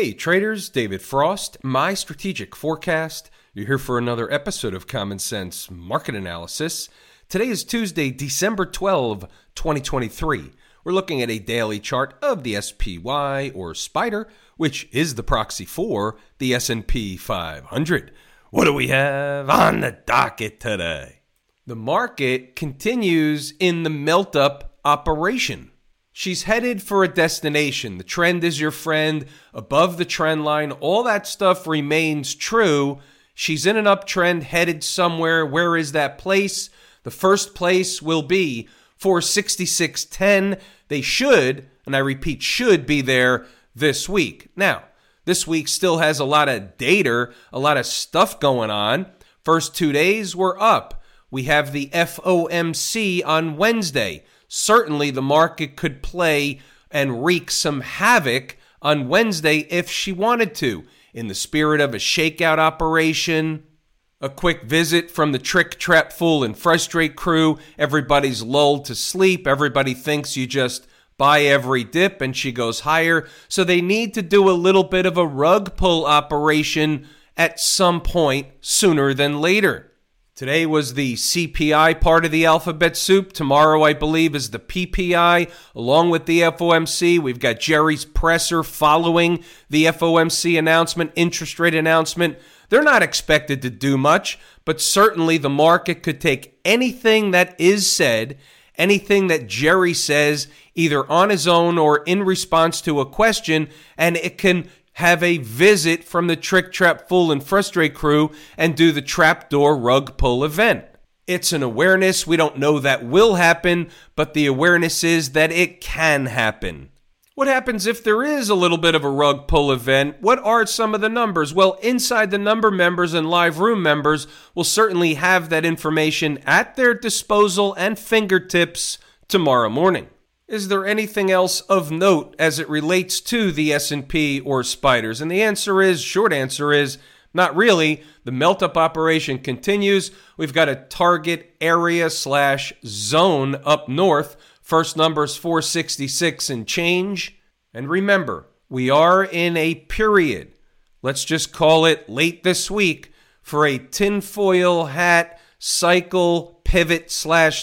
Hey traders, David Frost, my strategic forecast. You're here for another episode of Common Sense Market Analysis. Today is Tuesday, December 12, 2023. We're looking at a daily chart of the SPY or SPDR, which is the proxy for the S&P 500. What do we have on the docket today? The market continues in the melt-up operation. She's headed for a destination. The trend is your friend, above the trend line. All that stuff remains true. She's in an uptrend, headed somewhere. Where is that place? The first place will be 466.10. They should, and I repeat, should be there this week. Now, this week still has a lot of data, a lot of stuff going on. First 2 days were up. We have the FOMC on Wednesday. Certainly, the market could play and wreak some havoc on Wednesday if she wanted to. In the spirit of a shakeout operation, a quick visit from the trick, trap, fool, and frustrate crew. Everybody's lulled to sleep. Everybody thinks you just buy every dip and she goes higher. So they need to do a little bit of a rug pull operation at some point sooner than later. Today was the CPI part of the alphabet soup. Tomorrow, I believe, is the PPI. Along with the FOMC, we've got Jerry's presser following the FOMC announcement, interest rate announcement. They're not expected to do much, but certainly the market could take anything that is said, anything that Jerry says, either on his own or in response to a question, and it can have a visit from the trick, trap, fool, and frustrate crew and do the trapdoor rug pull event. It's an awareness. We don't know that will happen, but the awareness is that it can happen. What happens if there is a little bit of a rug pull event? What are some of the numbers? Well, inside the number members and live room members will certainly have that information at their disposal and fingertips tomorrow morning. Is there anything else of note as it relates to the S&P or SPDRs? And the answer is, short answer is, not really. The melt-up operation continues. We've got a target area / zone up north. First number is 466 and change. And remember, we are in a period, let's just call it late this week, for a tinfoil hat cycle pivot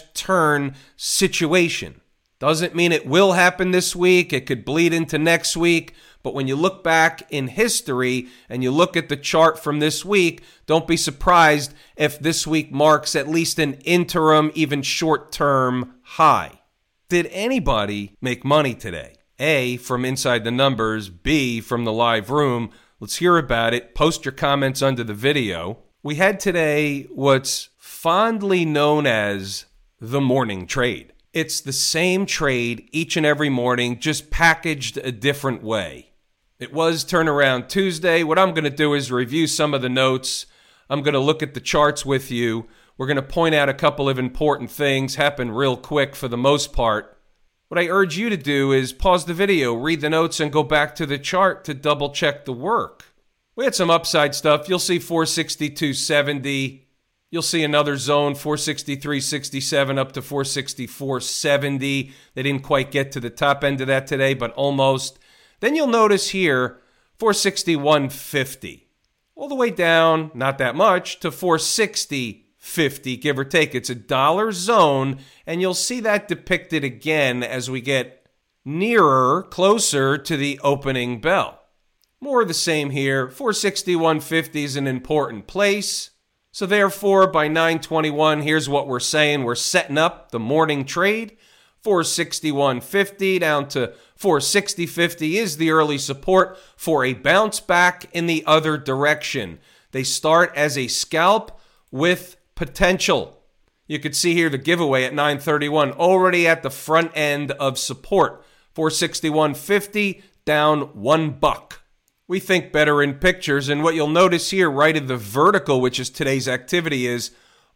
/ turn situation. Doesn't mean it will happen this week. It could bleed into next week. But when you look back in history and you look at the chart from this week, don't be surprised if this week marks at least an interim, even short-term high. Did anybody make money today? A, from inside the numbers. B, from the live room. Let's hear about it. Post your comments under the video. We had today what's fondly known as the morning trade. It's the same trade each and every morning, just packaged a different way. It was Turnaround Tuesday. What I'm going to do is review some of the notes. I'm going to look at the charts with you. We're going to point out a couple of important things, happen real quick for the most part. What I urge you to do is pause the video, read the notes, and go back to the chart to double check the work. We had some upside stuff. You'll see 462.70. You'll see another zone, 463.67 up to 464.70. They didn't quite get to the top end of that today, but almost. Then you'll notice here, 461.50. All the way down, not that much, to 460.50, give or take. It's a dollar zone, and you'll see that depicted again as we get nearer, closer to the opening bell. More of the same here. 461.50 is an important place. So therefore, by 9:21, here's what we're saying. We're setting up the morning trade. 461.50 down to 460.50 is the early support for a bounce back in the other direction. They start as a scalp with potential. You could see here the giveaway at 9:31, already at the front end of support. 461.50 down $1. We think better in pictures, and what you'll notice here right in the vertical, which is today's activity, is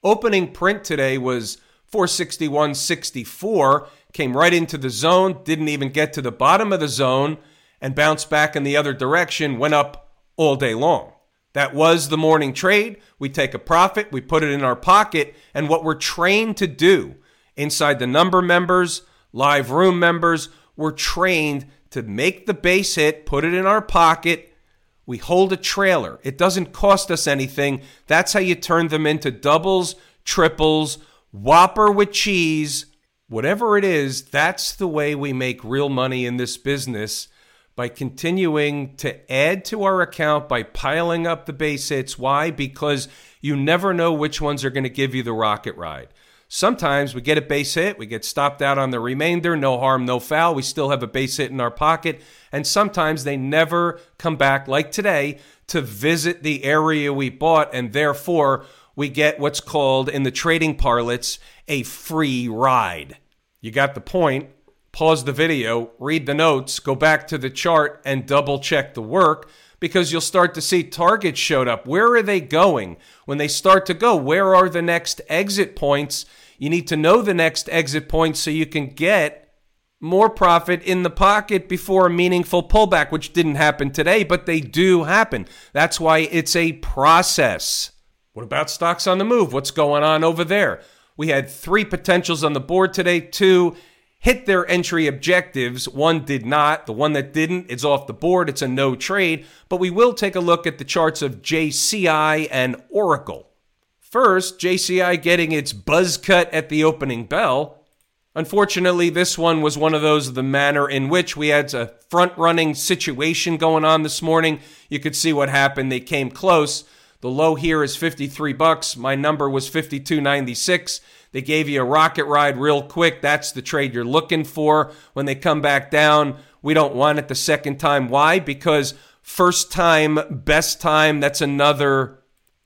opening print today was 461.64, came right into the zone, didn't even get to the bottom of the zone, and bounced back in the other direction, went up all day long. That was the morning trade. We take a profit, we put it in our pocket, and what we're trained to do inside the number members, live room members, we're trained to make the base hit, put it in our pocket, We hold a trailer. It doesn't cost us anything. That's how you turn them into doubles, triples, Whopper with cheese, whatever it is. That's the way we make real money in this business, by continuing to add to our account, by piling up the base hits. Why? Because you never know which ones are going to give you the rocket ride. Sometimes we get a base hit, we get stopped out on the remainder, no harm, no foul. We still have a base hit in our pocket. And sometimes they never come back, like today, to visit the area we bought, and therefore we get what's called in the trading parlance a free ride. You got the point. Pause the video, read the notes, go back to the chart and double check the work, because you'll start to see targets showed up. Where are they going? When they start to go, where are the next exit points? You need to know the next exit points so you can get more profit in the pocket before a meaningful pullback, which didn't happen today, but they do happen. That's why it's a process. What about stocks on the move? What's going on over there? We had three potentials on the board today. Two hit their entry objectives. One did not. The one that didn't is off the board. It's a no trade. But we will take a look at the charts of JCI and Oracle. First, JCI getting its buzz cut at the opening bell. Unfortunately, this one was one of those, the manner in which we had a front-running situation going on this morning. You could see what happened. They came close. The low here is $53. My number was $52.96. They gave you a rocket ride real quick. That's the trade you're looking for. When they come back down, we don't want it the second time. Why? Because first time, best time, that's another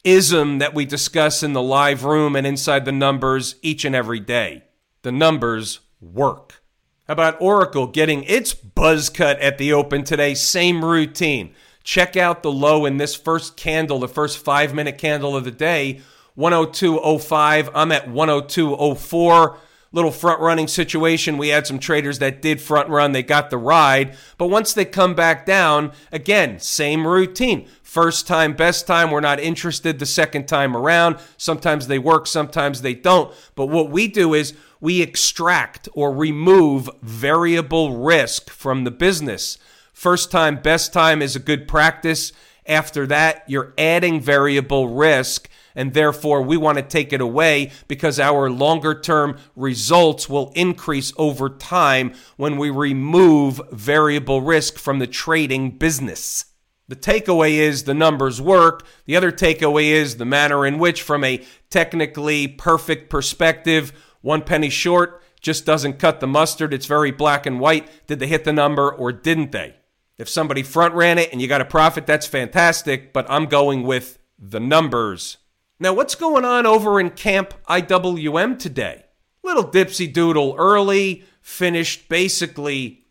ism that we discuss in the live room and inside the numbers each and every day. The numbers work. How about Oracle getting its buzz cut at the open today? Same routine. Check out the low in this first candle, the first 5-minute candle of the day, 102.05. I'm at 102.04. Little front-running situation. We had some traders that did front-run. They got the ride. But once they come back down, again, same routine. First time, best time. We're not interested the second time around. Sometimes they work, sometimes they don't. But what we do is we extract or remove variable risk from the business. First time, best time is a good practice. After that, you're adding variable risk, and therefore we want to take it away, because our longer-term results will increase over time when we remove variable risk from the trading business. The takeaway is the numbers work. The other takeaway is the manner in which, from a technically perfect perspective, one penny short just doesn't cut the mustard. It's very black and white. Did they hit the number or didn't they? If somebody front ran it and you got a profit, that's fantastic, but I'm going with the numbers. Now, what's going on over in Camp IWM today? Little dipsy-doodle early, finished basically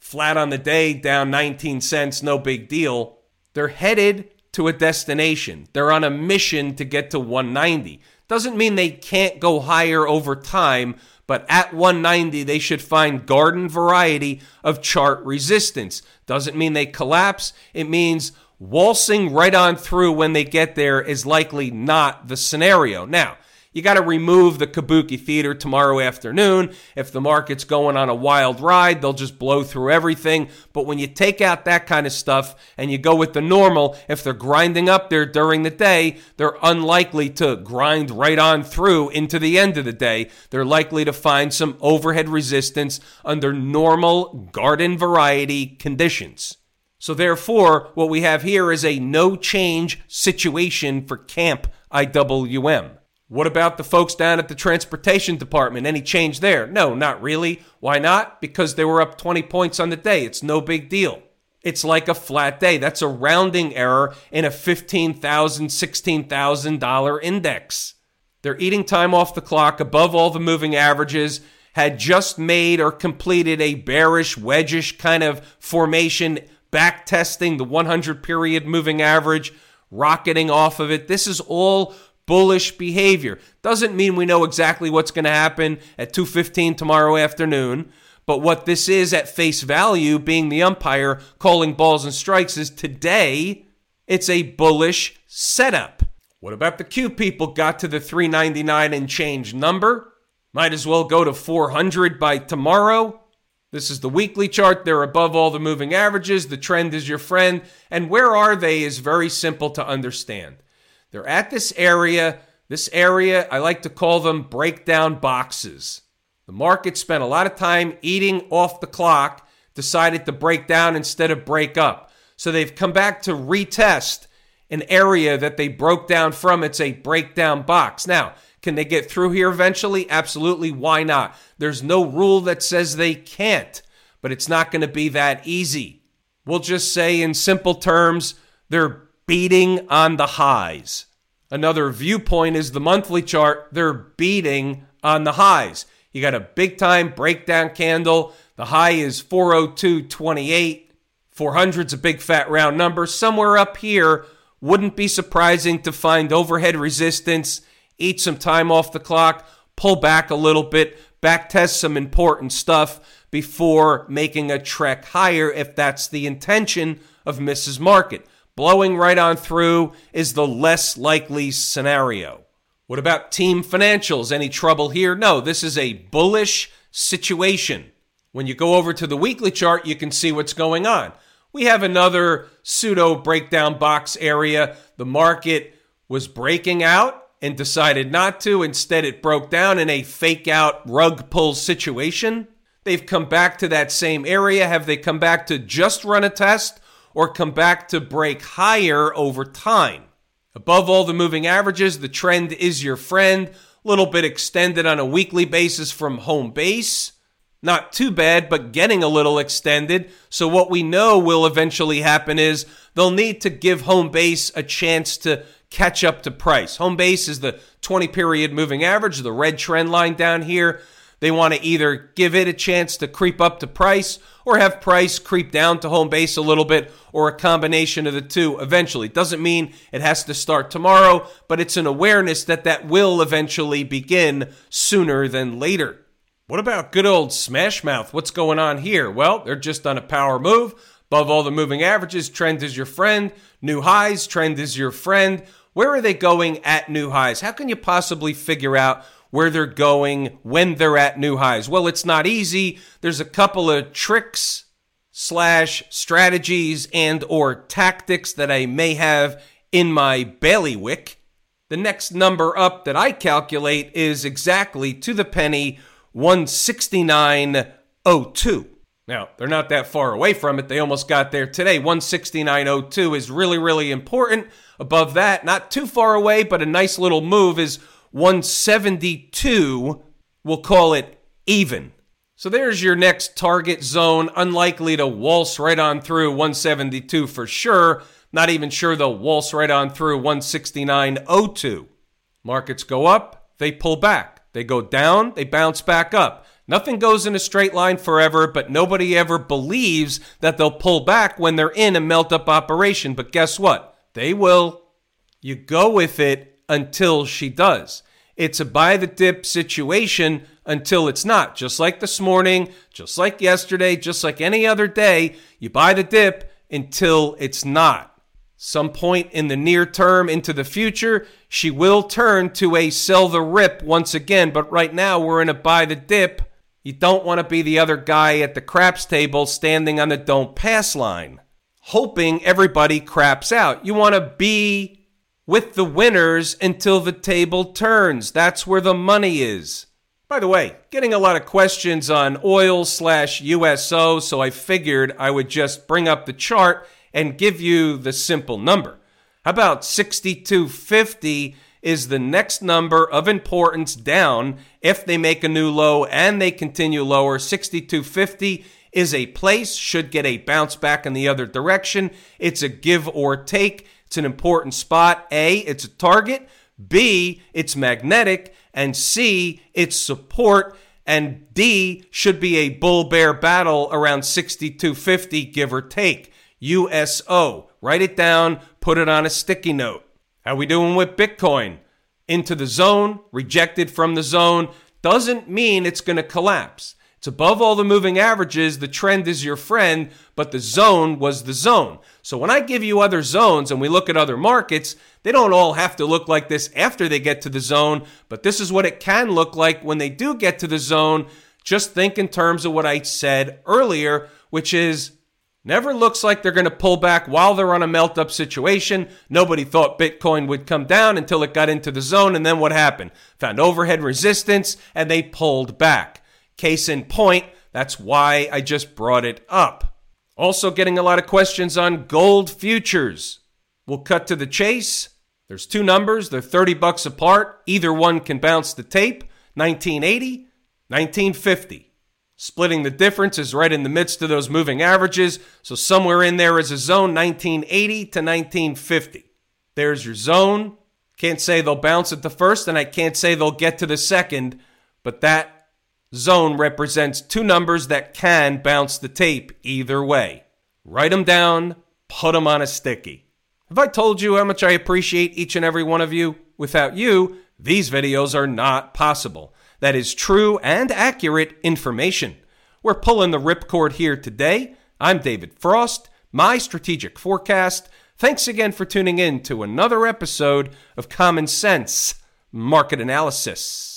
flat on the day, down 19 cents, no big deal. They're headed to a destination. They're on a mission to get to 190. Doesn't mean they can't go higher over time, but at 190, they should find garden variety of chart resistance. Doesn't mean they collapse. It means waltzing right on through when they get there is likely not the scenario. Now, you got to remove the Kabuki Theater tomorrow afternoon. If the market's going on a wild ride, they'll just blow through everything. But when you take out that kind of stuff and you go with the normal, if they're grinding up there during the day, they're unlikely to grind right on through into the end of the day. They're likely to find some overhead resistance under normal garden variety conditions. So therefore, what we have here is a no change situation for Camp IWM. What about the folks down at the transportation department? Any change there? No, not really. Why not? Because they were up 20 points on the day. It's no big deal. It's like a flat day. That's a rounding error in a $15,000, $16,000 index. They're eating time off the clock above all the moving averages, had just made or completed a bearish, wedgish kind of formation, back testing the 100-period moving average, rocketing off of it. This is all bullish behavior. Doesn't mean we know exactly what's going to happen at 2:15 tomorrow afternoon, but what this is at face value, being the umpire calling balls and strikes, is today it's a bullish setup. What about the Q people? Got to the 399 and change number. Might as well go to 400 by tomorrow. This is the weekly chart. They're above all the moving averages. The trend is your friend. And where are they is very simple to understand. They're at this area. This area, I like to call them breakdown boxes. The market spent a lot of time eating off the clock, decided to break down instead of break up. So they've come back to retest an area that they broke down from. It's a breakdown box. Now, can they get through here eventually? Absolutely. Why not? There's no rule that says they can't, but it's not going to be that easy. We'll just say in simple terms, they're beating on the highs. Another viewpoint is the monthly chart. They're beating on the highs. You got a big time breakdown candle. The high is 402.28. 400's a big fat round number. Somewhere up here, wouldn't be surprising to find overhead resistance, eat some time off the clock, pull back a little bit, back test some important stuff before making a trek higher if that's the intention of Mrs. Market. Blowing right on through is the less likely scenario. What about team financials? Any trouble here? No, this is a bullish situation. When you go over to the weekly chart, you can see what's going on. We have another pseudo breakdown box area. The market was breaking out and decided not to. Instead, it broke down in a fake out rug pull situation. They've come back to that same area. Have they come back to just run a test or come back to break higher over time? Above all the moving averages, the trend is your friend. A little bit extended on a weekly basis from home base. Not too bad, but getting a little extended. So what we know will eventually happen is they'll need to give home base a chance to catch up to price. Home base is the 20-period moving average, the red trend line down here. They want to either give it a chance to creep up to price or have price creep down to home base a little bit, or a combination of the two eventually. Doesn't mean it has to start tomorrow, but it's an awareness that that will eventually begin sooner than later. What about good old Smashmouth? What's going on here? Well, they're just on a power move. Above all the moving averages, trend is your friend. New highs, trend is your friend. Where are they going at new highs? How can you possibly figure out where they're going when they're at new highs? Well, it's not easy. There's a couple of tricks / strategies and or tactics that I may have in my bailiwick. The next number up that I calculate is exactly to the penny 169.02. Now, they're not that far away from it. They almost got there today. 169.02 is really, really important. Above that, not too far away, but a nice little move is 172. We'll call it even. So there's your next target zone. Unlikely to waltz right on through 172 for sure. Not even sure they'll waltz right on through 169.02. Markets go up, they pull back. They go down, they bounce back up. Nothing goes in a straight line forever, but nobody ever believes that they'll pull back when they're in a melt-up operation. But guess what? They will. You go with it until she does. It's a buy-the-dip situation until it's not. Just like this morning, just like yesterday, just like any other day, you buy the dip until it's not. Some point in the near term into the future, she will turn to a sell the rip once again. But right now, we're in a buy the dip. You don't want to be the other guy at the craps table standing on the don't pass line, hoping everybody craps out. You want to be with the winners until the table turns. That's where the money is. By the way, getting a lot of questions on oil / USO, so I figured I would just bring up the chart and give you the simple number. How about 62.50 is the next number of importance down if they make a new low and they continue lower. 62.50 is a place, should get a bounce back in the other direction. It's a give or take. It's an important spot. A, it's a target. B, it's magnetic. And C, it's support. And D, should be a bull-bear battle around 62.50, give or take. USO. Write it down, put it on a sticky note. How we doing with Bitcoin? Into the zone, rejected from the zone, doesn't mean it's going to collapse. It's above all the moving averages, the trend is your friend, but the zone was the zone. So when I give you other zones and we look at other markets, they don't all have to look like this after they get to the zone, but this is what it can look like when they do get to the zone. just think in terms of what I said earlier, which is never looks like they're going to pull back while they're on a melt-up situation. Nobody thought Bitcoin would come down until it got into the zone. And then what happened? Found overhead resistance and they pulled back. Case in point, that's why I just brought it up. Also getting a lot of questions on gold futures. We'll cut to the chase. There's two numbers. They're $30 apart. Either one can bounce the tape. 1980, 1950. Splitting the difference is right in the midst of those moving averages. So somewhere in there is a zone, 1980 to 1950. There's your zone. Can't say they'll bounce at the first, and I can't say they'll get to the second, but that zone represents two numbers that can bounce the tape either way. Write them down, put them on a sticky. Have I told you how much I appreciate each and every one of you? Without you, these videos are not possible. That is true and accurate information. We're pulling the ripcord here today. I'm David Frost, my strategic forecast. Thanks again for tuning in to another episode of Common Sense Market Analysis.